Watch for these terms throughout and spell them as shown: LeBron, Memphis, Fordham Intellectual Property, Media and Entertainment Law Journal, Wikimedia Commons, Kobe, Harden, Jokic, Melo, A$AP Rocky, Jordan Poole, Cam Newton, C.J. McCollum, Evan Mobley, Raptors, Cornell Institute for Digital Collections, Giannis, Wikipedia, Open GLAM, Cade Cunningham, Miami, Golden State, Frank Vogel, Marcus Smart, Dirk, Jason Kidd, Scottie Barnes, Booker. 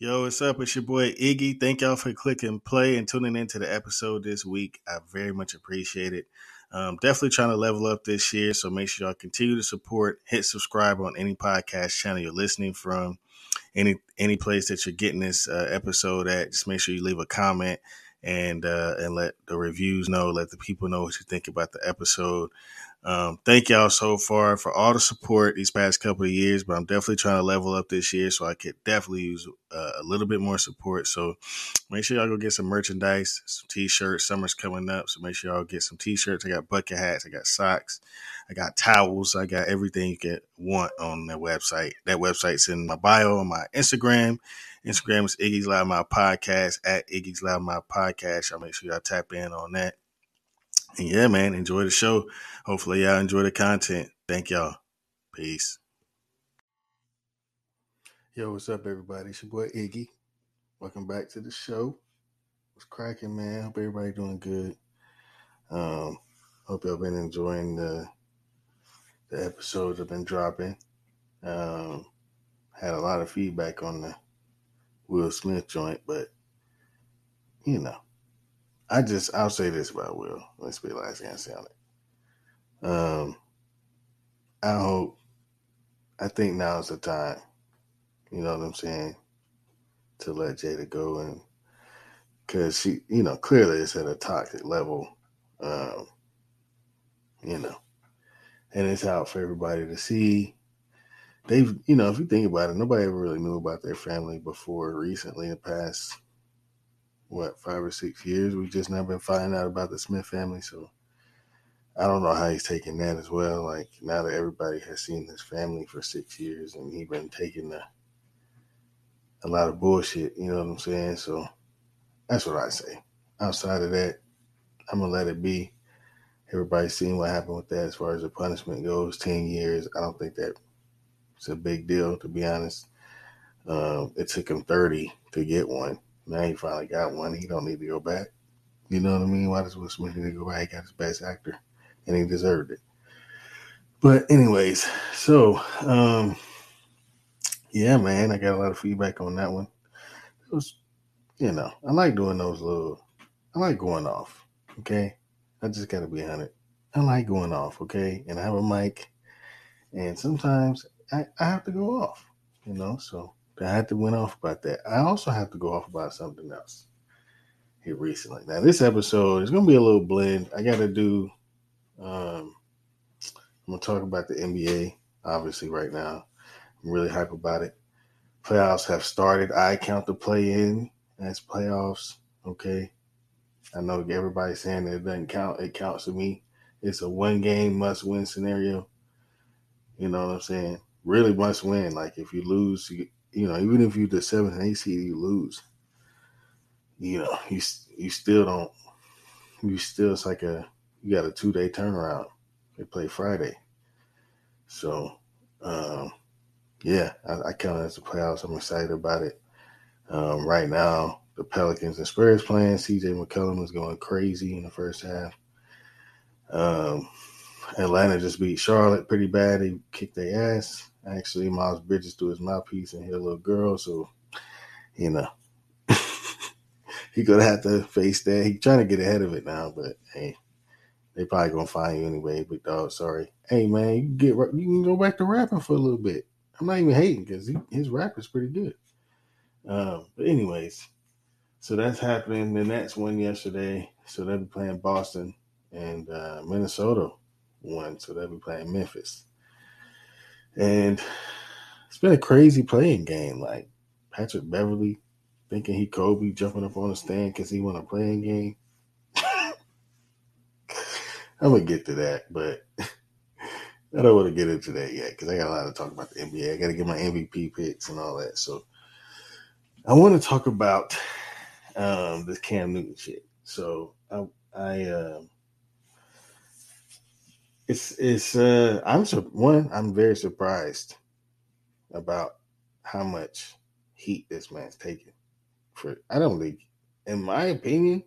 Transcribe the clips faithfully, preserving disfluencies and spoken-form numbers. Yo, what's up? It's your boy Iggy. Thank y'all for clicking play and tuning into the episode this week. I very much appreciate it. Um, definitely trying to level up this year, so make sure y'all continue to support. Hit subscribe on any podcast channel you're listening from, any any place that you're getting this uh, episode at. Just make sure you leave a comment and uh, and let the reviews know, let the people know what you think about the episode. Um, thank y'all so far for all the support these past couple of years, but I'm definitely trying to level up this year, so I could definitely use uh, a little bit more support. So make sure y'all go get some merchandise, some t-shirts. Summer's coming up, so make sure y'all get some t-shirts. I got bucket hats, I got socks, I got towels, I got everything you can want on that website. That website's in my bio on my Instagram. Instagram is Iggy's Loudmouth Podcast, at Iggy's Loudmouth Podcast. Y'all make sure y'all tap in on that. And yeah, man, enjoy the show. Hopefully y'all enjoy the content. Thank y'all. Peace. Yo, what's up, everybody? It's your boy Iggy. Welcome back to the show. What's cracking, man? Hope everybody doing good. Um, hope y'all been enjoying the the episodes I've been dropping. Um, had a lot of feedback on the Will Smith joint, but you know. I just, I'll say this about Will. Let's be the last thing I say on it. Um, I hope, I think now's the time, you know what I'm saying, to let Jada go. And because she, you know, clearly it's at a toxic level, um, you know, and it's out for everybody to see. They've, you know, if you think about it, nobody ever really knew about their family before recently in the past, what, five or six years. We've just now been finding out about the Smith family, so I don't know how he's taking that as well. Like, now that everybody has seen his family for six years and he's been taking a, a lot of bullshit, you know what I'm saying? So that's what I say. Outside of that, I'm going to let it be. Everybody's seen what happened with that as far as the punishment goes, ten years. I don't think that it's a big deal, to be honest. Um, it took him thirty to get one. Now he finally got one. He don't need to go back. You know what I mean? Why does Will Smith need to go back? He got his best actor, and he deserved it. But anyways, so, um, yeah, man, I got a lot of feedback on that one. It was, you know, I like doing those little, I like going off, okay? I just got to be one hundred. I like going off, okay? And I have a mic, and sometimes I, I have to go off, you know, so. I had to went off about that. I also have to go off about something else here recently. Now, this episode is going to be a little blend. I got to do, um, I'm going to talk about the N B A, obviously, right now. I'm really hype about it. Playoffs have started. I count the play-in as playoffs, okay? I know everybody's saying that it doesn't count. It counts to me. It's a one-game must-win scenario. You know what I'm saying? Really must-win. Like, if you lose, you You know, even if you're the seventh and eighth seed, you lose. You know, you you still don't. You still it's like a you got a two day turnaround. They play Friday, so um, yeah, I, I count it as the playoffs. I'm excited about it. Um, right now, the Pelicans and Spurs playing. C J. McCollum is going crazy in the first half. Um, Atlanta just beat Charlotte pretty bad. They kicked their ass. Actually, Miles Bridges threw his mouthpiece and hit a little girl, so, you know, he's going to have to face that. He's trying to get ahead of it now, but, hey, they probably going to find you anyway, big dog, sorry. Hey, man, you get you can go back to rapping for a little bit. I'm not even hating because his rap is pretty good. Um, but anyways, so that's happening. The Nets won yesterday, so they'll be playing Boston, and uh, Minnesota won, so they'll be playing Memphis. And it's been a crazy playing game. Like, Patrick Beverley thinking he Kobe, jumping up on the stand because he won a playing game. I'm going to get to that, but I don't want to get into that yet because I got a lot to talk about the N B A. I got to get my M V P picks and all that. So I want to talk about um, this Cam Newton shit. So I... I uh, It's it's uh I'm one I'm very surprised about how much heat this man's taking. For I don't think, in my opinion,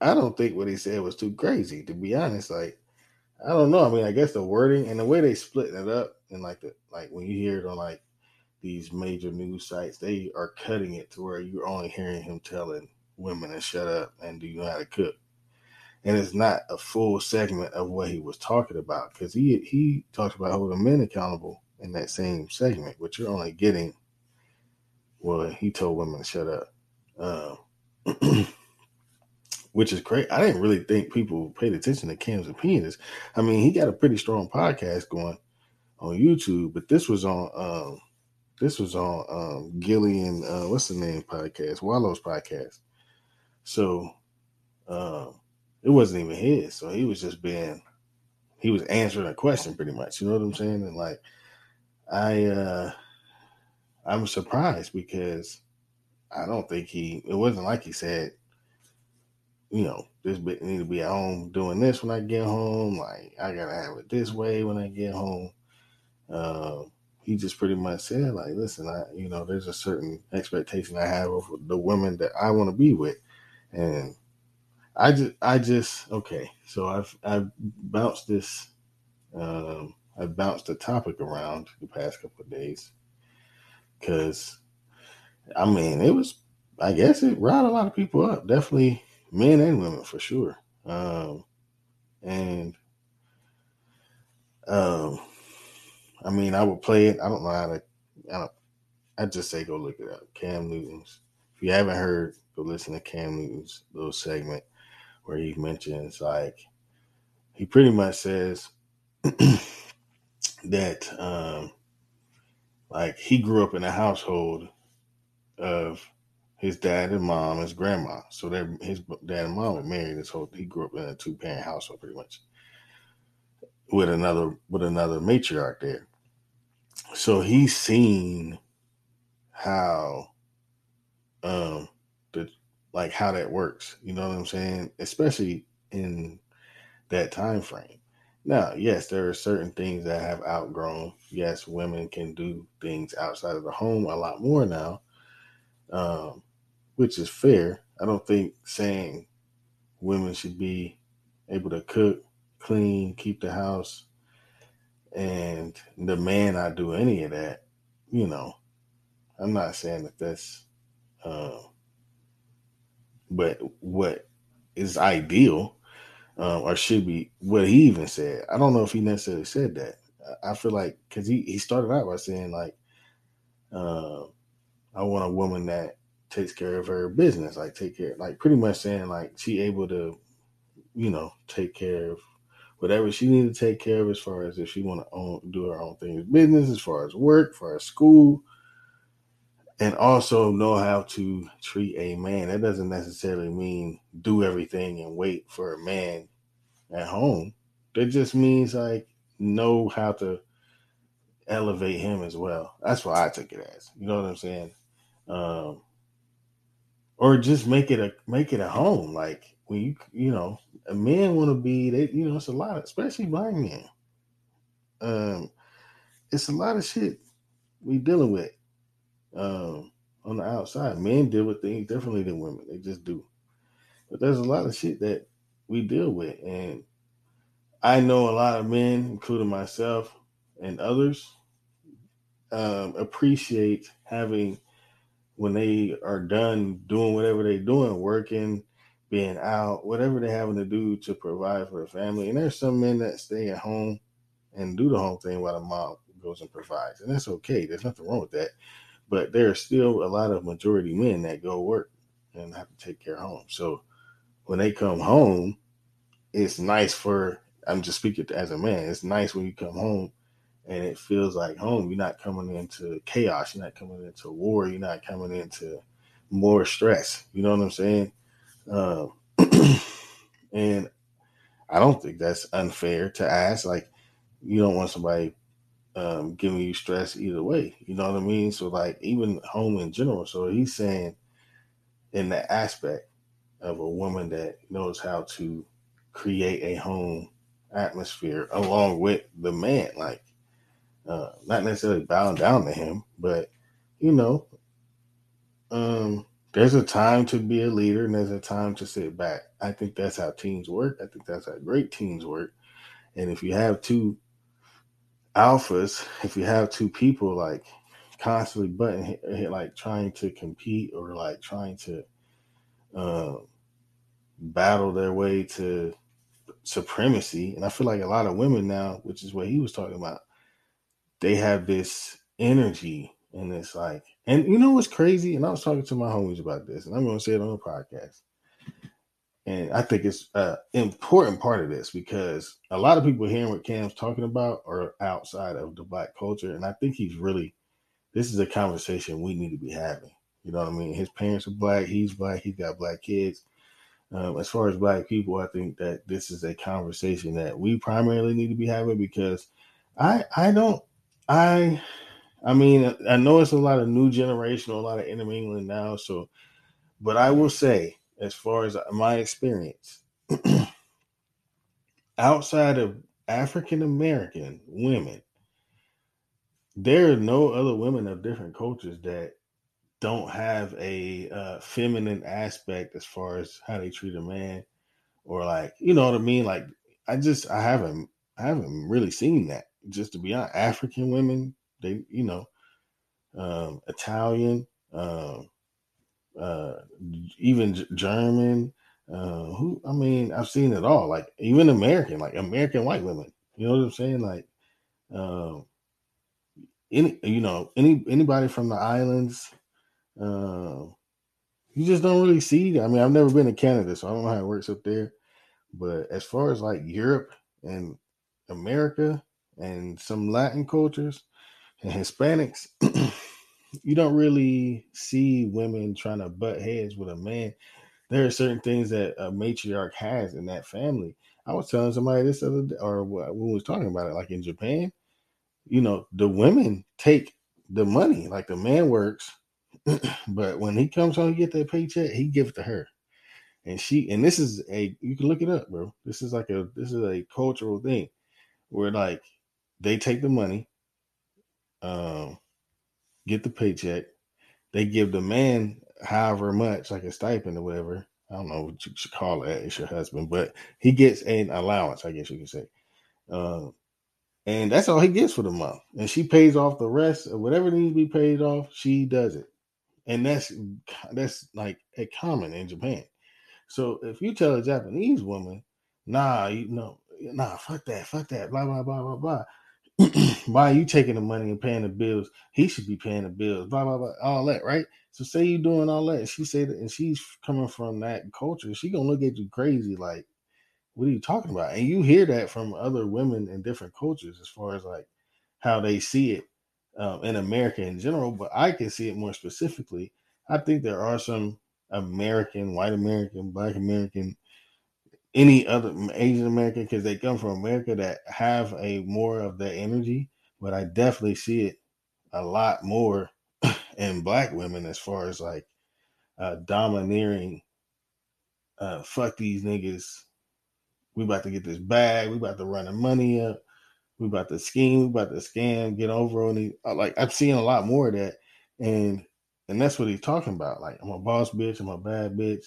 I don't think what he said was too crazy. To be honest, like I don't know. I mean, I guess the wording and the way they split it up, and like the like when you hear it on like these major news sites, they are cutting it to where you're only hearing him telling women to shut up and do you know how to cook. And it's not a full segment of what he was talking about, because he he talked about holding men accountable in that same segment, but you're only getting, well, he told women to shut up, um, which is great. I didn't really think people paid attention to Cam's opinions. I mean, he got a pretty strong podcast going on YouTube, but this was on um, this was on um, Gillian, uh, what's the name podcast, Wallows podcast. So um, it wasn't even his. So he was just being, he was answering a question pretty much. You know what I'm saying? And like, I uh, I'm surprised because I don't think he. It wasn't like he said, you know, this bit need to be at home doing this when I get home. Like, I gotta have it this way when I get home. Uh, he just pretty much said, like, listen, I, you know, there's a certain expectation I have of the women that I want to be with, and I just, I just, okay. So I've, I've bounced this, um, I bounced the topic around the past couple of days, because, I mean, it was, I guess it riled a lot of people up, definitely. Men and women, for sure. Um, and, um, I mean, I would play it. I don't know how to, I don't, I just say go look it up. Cam Newton's. If you haven't heard, go listen to Cam Newton's little segment where he mentions, like, he pretty much says that, um, like, he grew up in a household of his dad and mom, his grandma. So his dad and mom were married. This whole, he grew up in a two-parent household, pretty much, with another with another matriarch there. So he's seen how, um, the like how that works. You know what I'm saying? Especially in that time frame. Now, yes, there are certain things that have outgrown. Yes, women can do things outside of the home a lot more now. Um, Which is fair. I don't think saying women should be able to cook, clean, keep the house, and the man not do any of that. You know, I'm not saying that that's, um, but what is ideal, um, or should be what he even said. I don't know if he necessarily said that. I feel like, because he, he started out by saying, like, uh, I want a woman that takes care of her business, like take care, like pretty much saying like she able to, you know, take care of whatever she needs to take care of, as far as if she want to own, do her own things, business, as far as work, as far as school, and also know how to treat a man. That doesn't necessarily mean do everything and wait for a man at home. That just means like know how to elevate him as well. That's what I took it as. You know what I'm saying? Um, Or just make it a make it a home. Like when you you know, a man want to be they you know, it's a lot of, especially black men. Um, it's a lot of shit we dealing with um, on the outside. Men deal with things differently than women. They just do. But there's a lot of shit that we deal with, and I know a lot of men, including myself and others, um, appreciate having. When they are done doing whatever they're doing, working, being out, whatever they're having to do to provide for the family. And there's some men that stay at home and do the home thing while the mom goes and provides. And that's okay. There's nothing wrong with that. But there are still a lot of majority men that go work and have to take care of home. So when they come home, it's nice for, I'm just speaking as a man, it's nice when you come home and it feels like home. You're not coming into chaos. You're not coming into war. You're not coming into more stress. You know what I'm saying? Um, and I don't think that's unfair to ask. Like, you don't want somebody um, giving you stress either way. You know what I mean? So, like, even home in general. So he's saying in the aspect of a woman that knows how to create a home atmosphere along with the man, like, Uh, not necessarily bowing down to him, but, you know, um, there's a time to be a leader and there's a time to sit back. I think that's how teams work. I think that's how great teams work. And if you have two alphas, if you have two people like constantly button hit, hit, like trying to compete or like trying to uh, battle their way to supremacy. And I feel like a lot of women now, which is what he was talking about, they have this energy and this like, and you know what's crazy? And I was talking to my homies about this, and I'm going to say it on the podcast. And I think it's an uh, important part of this because a lot of people hearing what Cam's talking about are outside of the Black culture. And I think he's really, this is a conversation we need to be having. You know what I mean? His parents are Black. He's Black. He's got Black kids. Um, as far as Black people, I think that this is a conversation that we primarily need to be having because I I don't, I, I mean, I know it's a lot of new generation, a lot of intermingling now. So, but I will say, as far as my experience, outside of African-American women, there are no other women of different cultures that don't have a uh, feminine aspect as far as how they treat a man or like, you know what I mean? Like, I just, I haven't, I haven't really seen that, just to be honest. African women, they, you know, um, Italian, um, Uh, even German, uh, who, I mean, I've seen it all. Like even American, like American white women, you know what I'm saying? Like, um, uh, any, you know, any, anybody from the islands, uh, you just don't really see. I mean, I've never been to Canada, so I don't know how it works up there, but as far as like Europe and America and some Latin cultures and Hispanics, you don't really see women trying to butt heads with a man. There are certain things that a matriarch has in that family. I was telling somebody this other day, or when we was talking about it, like in Japan, you know, the women take the money, like the man works, but when he comes home, he get that paycheck, he gives it to her. And she, and this is a, you can look it up, bro. This is like a, this is a cultural thing where like they take the money, um, get the paycheck, they give the man however much, like a stipend or whatever. I don't know what you should call it. It's your husband, but he gets an allowance, I guess you could say. Um, and that's all he gets for the month. And she pays off the rest of whatever needs to be paid off. She does it. And that's, that's like a common in Japan. So if you tell a Japanese woman, nah, you know, nah, fuck that, fuck that, blah, blah, blah, blah, blah. Why are you taking the money and paying the bills? He should be paying the bills, blah, blah, blah, all that, right? So say you're doing all that, and she said, and she's coming from that culture, she gonna look at you crazy, like, what are you talking about? And you hear that from other women in different cultures as far as like how they see it um, in America in general, but I can see it more specifically. I think there are some American, white American, Black American, any other Asian American, because they come from America, that have a more of that energy, but I definitely see it a lot more in Black women as far as like uh, domineering, uh, fuck these niggas, we about to get this bag, we about to run the money up, we about to scheme, we about to scam, get over on these. Like I've seen a lot more of that, and and that's what he's talking about. Like I'm a boss bitch, I'm a bad bitch.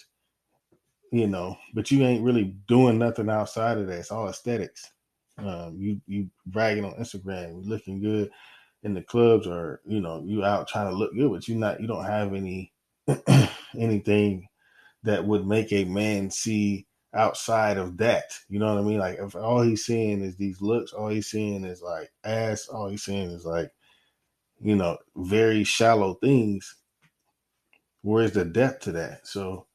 You know, but you ain't really doing nothing outside of that. It's all aesthetics. Um, you you bragging on Instagram, you looking good in the clubs, or you know, you out trying to look good, but you not you don't have any anything that would make a man see outside of that. You know what I mean? Like if all he's seeing is these looks, all he's seeing is like ass, all he's seeing is like, you know, very shallow things. Where's the depth to that? So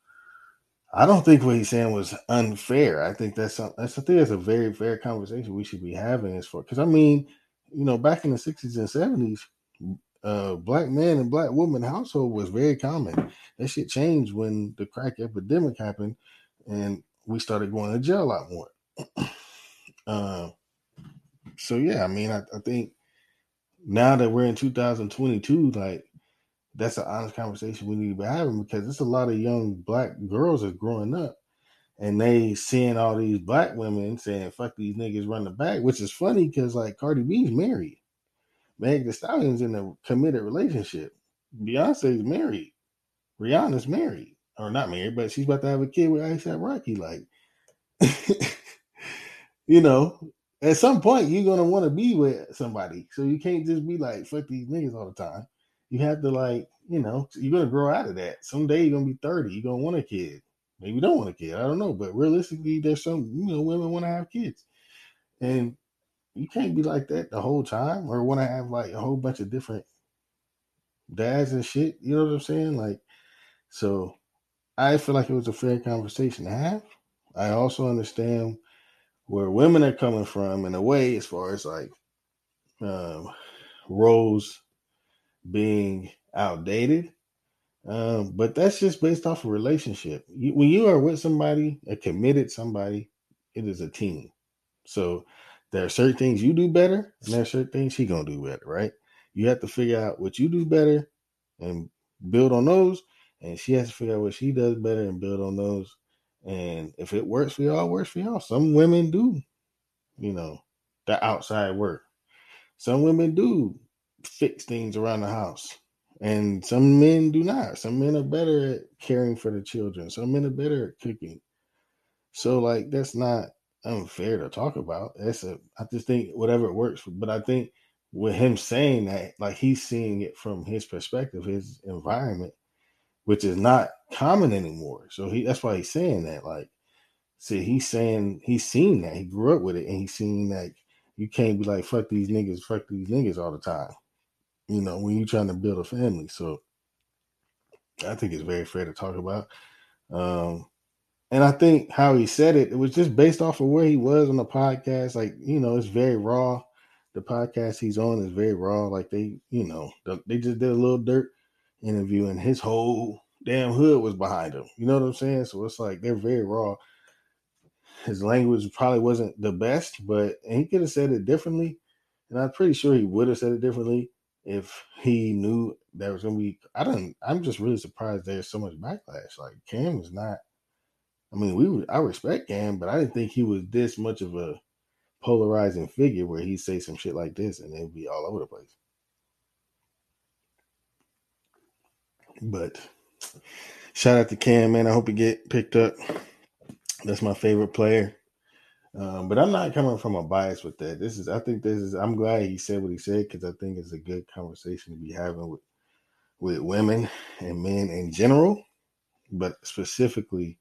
I don't think what he's saying was unfair. I think that's a, that's I think that's a very fair conversation we should be having as far, because I mean, you know, back in the sixties and seventies, uh, Black man and Black woman household was very common. That shit changed when the crack epidemic happened, and we started going to jail a lot more. uh, so yeah, I mean, I, I think now that we're in two thousand twenty-two, like, that's an honest conversation we need to be having, because there's a lot of young Black girls that's growing up and they seeing all these Black women saying, fuck these niggas, run the bag, which is funny because like Cardi B's married. Meg Thee Stallion's in a committed relationship. Beyonce's married. Rihanna's married, or not married, but she's about to have a kid with A$AP Rocky. Like, you know, at some point you're going to want to be with somebody. So you can't just be like, fuck these niggas all the time. you have to, like, you know, you're going to grow out of that. Someday you're going to be thirty. You're going to want a kid. Maybe you don't want a kid. I don't know. But realistically, there's some, you know, women want to have kids. And you can't be like that the whole time or want to have, like, a whole bunch of different dads and shit. You know what I'm saying? Like, so I feel like it was a fair conversation to have. I also understand where women are coming from in a way as far as, like, um, roles being outdated. Um, but that's just based off a relationship. You, when you are with somebody, a committed somebody, it is a team. So there are certain things you do better, and there are certain things she's going to do better, right? You have to figure out what you do better and build on those, and she has to figure out what she does better and build on those. And if it works for y'all, it works for y'all. Some women do, you know, the outside work. Some women do fix things around the house. And some men do not. Some men are better at caring for the children. Some men are better at cooking. So, like, that's not unfair to talk about. That's a, I just think whatever it works for. But I think with him saying that, like, he's seeing it from his perspective, his environment, which is not common anymore. So he, that's why he's saying that. Like, see, he's saying he's seen that. He grew up with it, and he's seen that you can't be like, fuck these niggas, fuck these niggas all the time. You know, when you're trying to build a family. So I think it's very fair to talk about. Um, and I think how he said it, it was just based off of where he was on the podcast. Like, you know, it's very raw. The podcast he's on is very raw. Like, they, you know, they just did a little dirt interview and his whole damn hood was behind him. You know what I'm saying? So it's like, they're very raw. His language probably wasn't the best, but and he could have said it differently. And I'm pretty sure he would have said it differently if he knew there was going to be, I don't, I'm just really surprised there's so much backlash. Like, Cam was not, I mean, we, I respect Cam, but I didn't think he was this much of a polarizing figure where he'd say some shit like this and it'd be all over the place. But shout out to Cam, man. I hope he get picked up. That's my favorite player. Um, but I'm not coming from a bias with that. This is, I think this is, I'm glad he said what he said, because I think it's a good conversation to be having with, with women and men in general, but specifically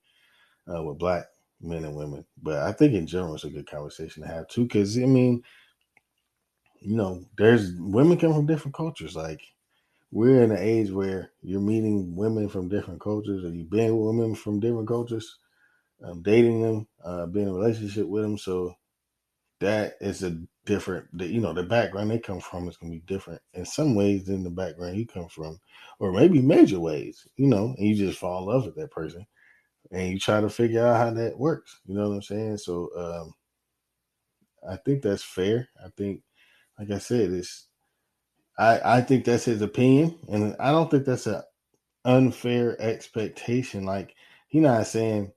uh, with black men and women. But I think in general, it's a good conversation to have too, because I mean, you know, there's women come from different cultures. Like, we're in an age where you're meeting women from different cultures, or you've been with women from different cultures. Um, dating them, uh, being in a relationship with them. So that is a different, you know, the background they come from is going to be different in some ways than the background you come from, or maybe major ways, you know, and you just fall in love with that person and you try to figure out how that works. You know what I'm saying? So um, I think that's fair. I think, like I said, it's, I, I think that's his opinion, and I don't think that's an unfair expectation. Like, he's not saying,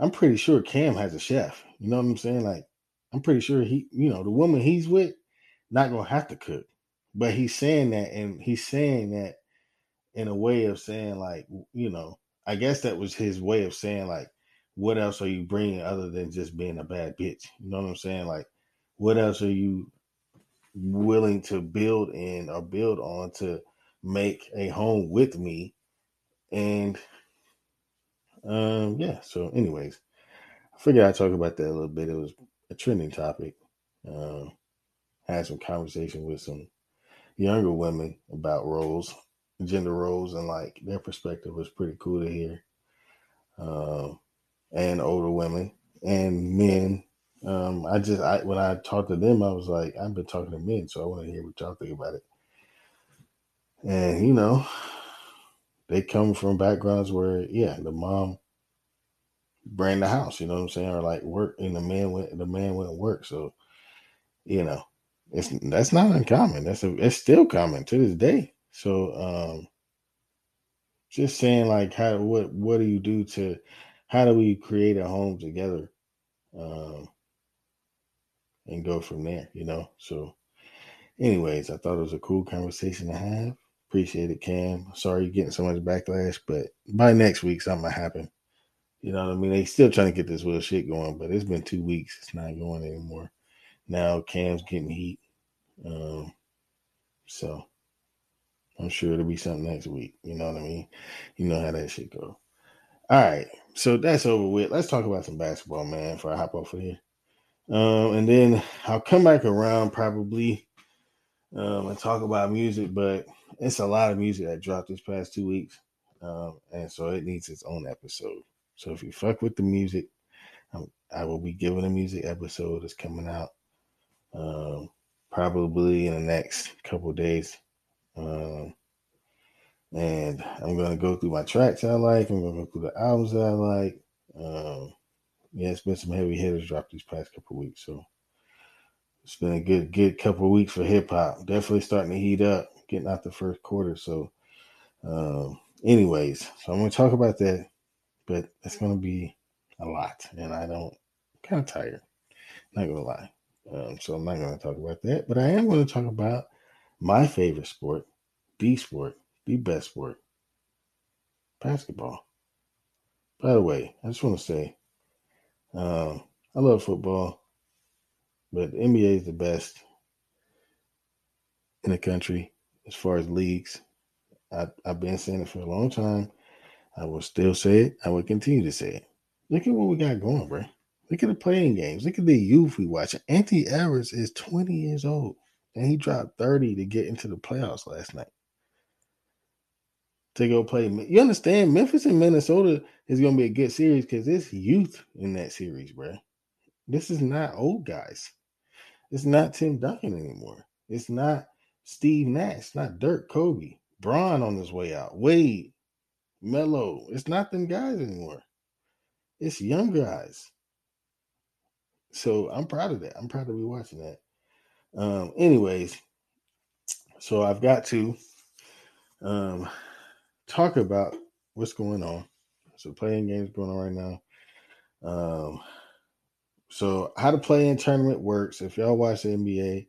I'm pretty sure Cam has a chef. You know what I'm saying? Like, I'm pretty sure he, you know, the woman he's with, not going to have to cook. But he's saying that, and he's saying that in a way of saying, like, you know, I guess that was his way of saying, like, what else are you bringing other than just being a bad bitch? You know what I'm saying? Like, what else are you willing to build in or build on to make a home with me? And Um, yeah, so anyways, I figured I'd talk about that a little bit. It was a trending topic. Um, I had some conversation with some younger women about roles, gender roles, and like their perspective was pretty cool to hear. Um, and older women and men. Um, I just, I, when I talked to them, I was like, I've been talking to men, so I want to hear what y'all think about it. And, you know, they come from backgrounds where, yeah, the mom ran the house, you know what I'm saying? Or like work, and the man went, the man went to work. So, you know, it's, that's not uncommon. That's a, it's still common to this day. So, um, just saying, like, how, what, what do you do to, how do we create a home together? Um, and go from there, you know? So anyways, I thought it was a cool conversation to have. Appreciate it, Cam. Sorry you're getting so much backlash, but by next week, something will happen. You know what I mean? They still trying to get this little shit going, but it's been two weeks. It's not going anymore. Now Cam's getting heat. Um, so I'm sure it'll be something next week. You know what I mean? You know how that shit go. All right. So that's over with. Let's talk about some basketball, man, before I hop off of here. Um, and then I'll come back around probably um, and talk about music, but it's a lot of music that dropped this past two weeks. Um, and so it needs its own episode. So if you fuck with the music, I'm, I will be giving a music episode that's coming out um, probably in the next couple of days. Um, and I'm going to go through my tracks I like. I'm going to go through the albums that I like. Um, yeah, it's been some heavy hitters dropped these past couple of weeks. So it's been a good, good couple of weeks for hip hop. Definitely starting to heat up, getting out the first quarter. So um, anyways, so I'm going to talk about that, but it's going to be a lot. And I don't, I'm kind of tired. Not going to lie. Um, so I'm not going to talk about that, but I am going to talk about my favorite sport, the sport, the best sport, basketball. By the way, I just want to say, um, I love football, but the N B A is the best in the country as far as leagues. I, I've been saying it for a long time. I will still say it. I will continue to say it. Look at what we got going, bro. Look at the playing games. Look at the youth we watch. Anthony Edwards is twenty years old. And he dropped thirty to get into the playoffs last night to go play. You understand? Memphis and Minnesota is going to be a good series because it's youth in that series, bro. This is not old guys. It's not Tim Duncan anymore. It's not Steve Nash. It's not Dirk, Kobe, Bron on his way out, Wade, Melo. It's not them guys anymore. It's young guys. So I'm proud of that. I'm proud to be watching that. Um, anyways, so I've got to um, talk about what's going on. So playing games going on right now. Um, so how the play-in tournament works. If y'all watch the N B A,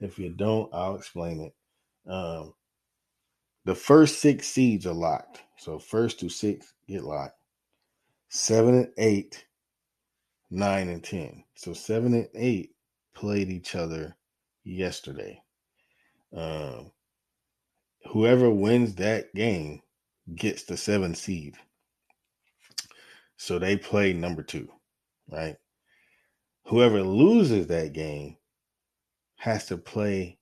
if you don't, I'll explain it. Um, the first six seeds are locked. So first to six get locked. Seven and eight, nine and ten. So seven and eight played each other yesterday. Um, whoever wins that game gets the seven seed. So they play number two, right? Whoever loses that game has to play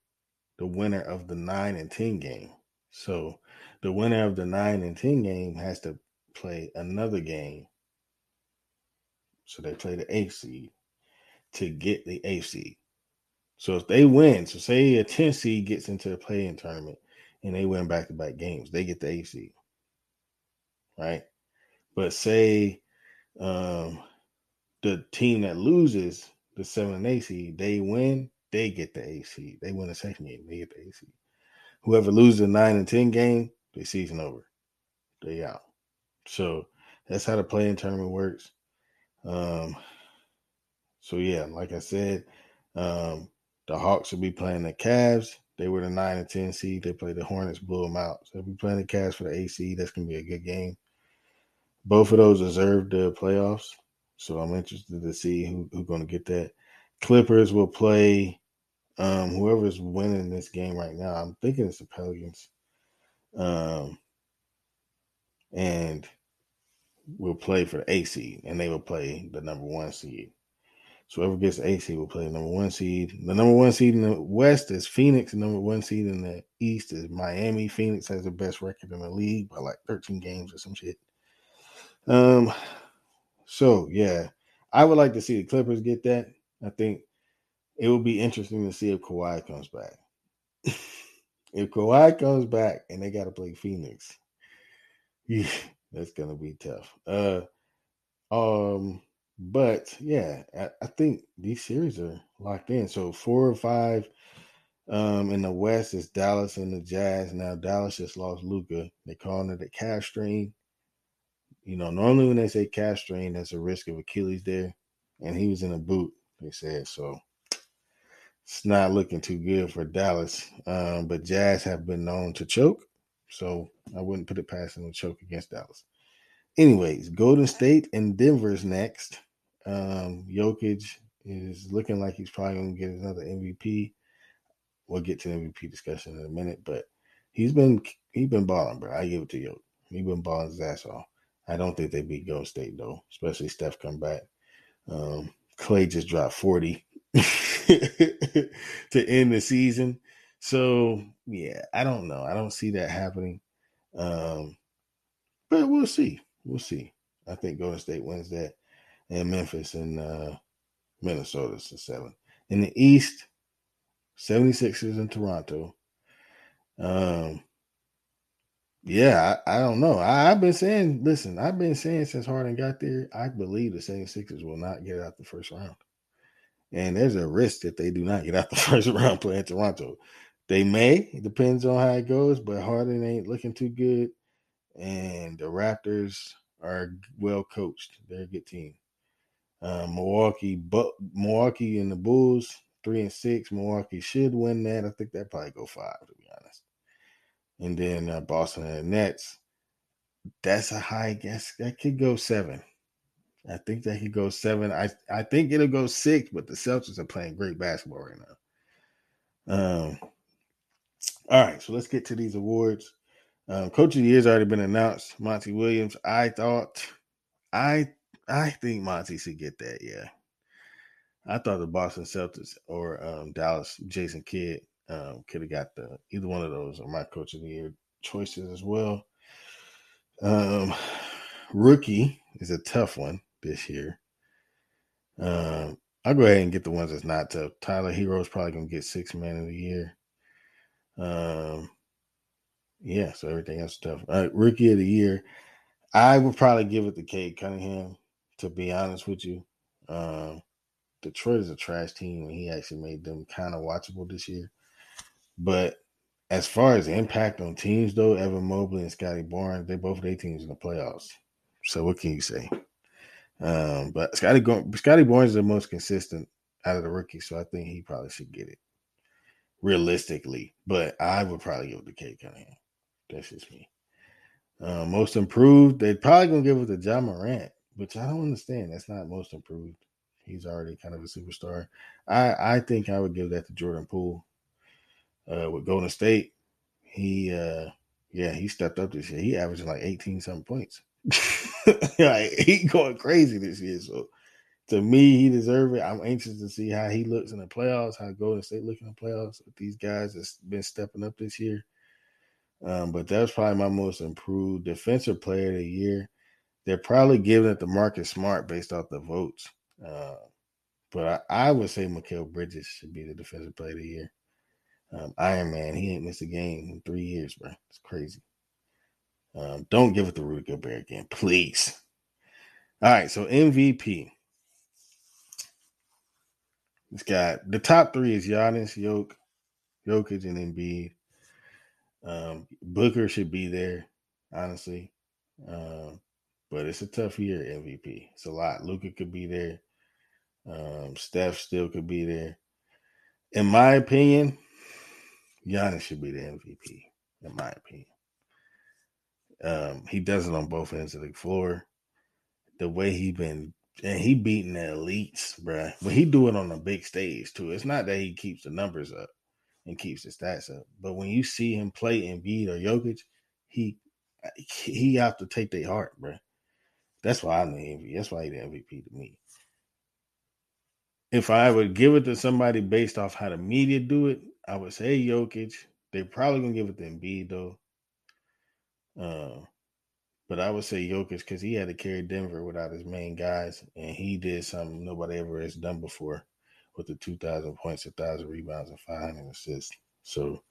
the winner of the nine and ten game. So the winner of the nine and ten game has to play another game. So they play the eighth seed to get the eighth seed. So if they win, so say a ten seed gets into the play-in tournament and they win back-to-back games, they get the eight seed, right? But say um, the team that loses the seven and eight seed, they win, they get the eight seed. They win the second game, they get the eight seed. Whoever loses the nine and ten game, they season over, they out. So that's how the play-in tournament works. Um, so yeah, like I said, um. The Hawks will be playing the Cavs. They were the nine and ten seed. They played the Hornets, blew them out. So they'll be playing the Cavs for the eight seed. That's going to be a good game. Both of those deserve the playoffs. So I'm interested to see who, who's going to get that. Clippers will play um, whoever's winning this game right now. I'm thinking it's the Pelicans. Um, and will play for the eight seed. And they will play the number one seed. So whoever gets the eight seed will play the number one seed. The number one seed in the West is Phoenix. The number one seed in the East is Miami. Phoenix has the best record in the league by like thirteen games or some shit. Um, so, yeah, I would like to see the Clippers get that. I think it would be interesting to see if Kawhi comes back. If Kawhi comes back and they got to play Phoenix, yeah, that's going to be tough. Uh, um. But, yeah, I, I think these series are locked in. So, four or five um, in the West is Dallas and the Jazz. Now, Dallas just lost Luka. They're calling it a calf strain. You know, normally when they say calf strain, there's a risk of Achilles there. And he was in a boot, they said. So, it's not looking too good for Dallas. Um, but Jazz have been known to choke. So, I wouldn't put it past them to choke against Dallas. Anyways, Golden State and Denver's next. Um, Jokic is looking like he's probably going to get another M V P. We'll get to the M V P discussion in a minute, but he's been he's been balling, bro. I give it to Jokic. He's been balling his ass off. I don't think they beat Golden State though, especially Steph come back. Um, Clay just dropped forty to end the season. So yeah, I don't know. I don't see that happening. Um, but we'll see. We'll see. I think Golden State wins that, and Memphis and uh, Minnesota's the seven. In the East, seventy-sixers in Toronto. Um, yeah, I, I don't know. I, I've been saying, listen, I've been saying since Harden got there, I believe the seventy-sixers will not get out the first round. And there's a risk that they do not get out the first round playing Toronto. They may. It depends on how it goes, but Harden ain't looking too good. And the Raptors are well coached. They're a good team. Uh, Milwaukee, but Milwaukee and the Bulls, three and six. Milwaukee should win that. I think that probably go five, to be honest. And then uh, Boston and the Nets. That's a high guess. That could go seven. I think that could go seven. I I think it'll go six. But the Celtics are playing great basketball right now. Um. All right, so let's get to these awards. Um, Coach of the Year's already been announced. Monty Williams. I thought, I I think Monty should get that. Yeah, I thought the Boston Celtics or um, Dallas Jason Kidd um, could have got the either one of those or my Coach of the Year choices as well. Um, rookie is a tough one this year. Um, I'll go ahead and get the ones that's not tough. Tyler Hero's probably gonna get six man of the year. Um. Yeah, so everything else is tough. Uh, rookie of the year, I would probably give it to Cade Cunningham, to be honest with you. Um, Detroit is a trash team, and he actually made them kind of watchable this year. But as far as impact on teams, though, Evan Mobley and Scottie Barnes, they both their teams in the playoffs. So what can you say? Um, but Scottie, Scottie Barnes is the most consistent out of the rookies, so I think he probably should get it realistically. But I would probably give it to Cade Cunningham. That's just me. Uh, most improved, they're probably going to give it to Ja Morant, which I don't understand. That's not most improved. He's already kind of a superstar. I, I think I would give that to Jordan Poole uh, with Golden State. He, uh, yeah, he stepped up this year. He averaged like eighteen-something points. Like, he going crazy this year. So, to me, he deserves it. I'm anxious to see how he looks in the playoffs, how Golden State looks in the playoffs with these guys that's been stepping up this year. Um, but that was probably my most improved defensive player of the year. They're probably giving it to Marcus Smart based off the votes. Uh, but I, I would say Mikal Bridges should be the defensive player of the year. Um, Iron Man, he ain't missed a game in three years, bro. It's crazy. Um, don't give it to Rudy Gobert again, please. All right, so M V P. It's got the top three is Giannis, Jok, Jokic, and Embiid. Um, Booker should be there, honestly. Um, but it's a tough year, M V P. It's a lot. Luka could be there. Um, Steph still could be there. In my opinion, Giannis should be the M V P, in my opinion. Um, he does it on both ends of the floor. The way he's been, and he beating the elites, bruh. But he do it on a big stage, too. It's not that he keeps the numbers up and keeps the stats up. But when you see him play Embiid or Jokic, he he have to take their heart, bro. That's why I'm the M V P. That's why he's the M V P to me. If I would give it to somebody based off how the media do it, I would say Jokic. They're probably going to give it to Embiid, though. Uh, but I would say Jokic because he had to carry Denver without his main guys, and he did something nobody ever has done before, with the two thousand points, one thousand rebounds, and five hundred assists. So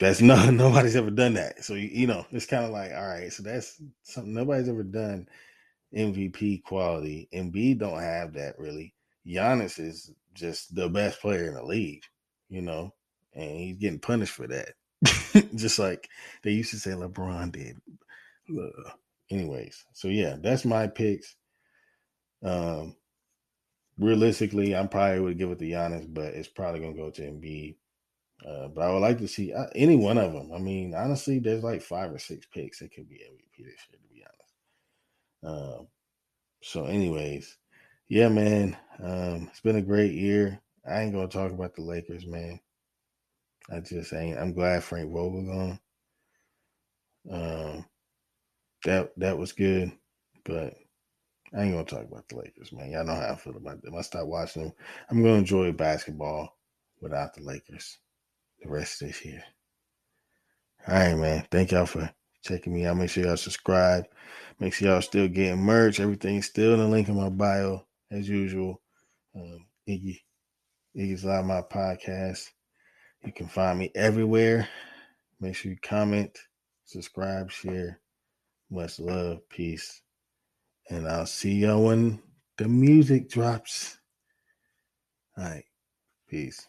that's no, nobody's ever done that. So, you, you know, it's kind of like, all right, so that's something nobody's ever done, M V P quality. Embiid don't have that, really. Giannis is just the best player in the league, you know, and he's getting punished for that. Just like they used to say LeBron did. Ugh. Anyways, so, yeah, that's my picks. Um, Realistically, I'm probably would give it to Giannis, but it's probably going to go to Embiid. Uh, but I would like to see uh, any one of them. I mean, honestly, there's like five or six picks that could be M V P this year, to be honest. Um, so anyways, yeah, man, um, it's been a great year. I ain't going to talk about the Lakers, man. I just ain't. I'm glad Frank Vogel gone. Um, that that was good, but I ain't gonna talk about the Lakers, man. Y'all know how I feel about them. I stopped watching them. I'm gonna enjoy basketball without the Lakers the rest of this year. All right, man. Thank y'all for checking me out. Make sure y'all subscribe. Make sure y'all still getting merch. Everything's still in the link in my bio, as usual. Um, Iggy, Iggy's Loudmouth Podcast. You can find me everywhere. Make sure you comment, subscribe, share. Much love, peace, and I'll see y'all when the music drops. All right, peace.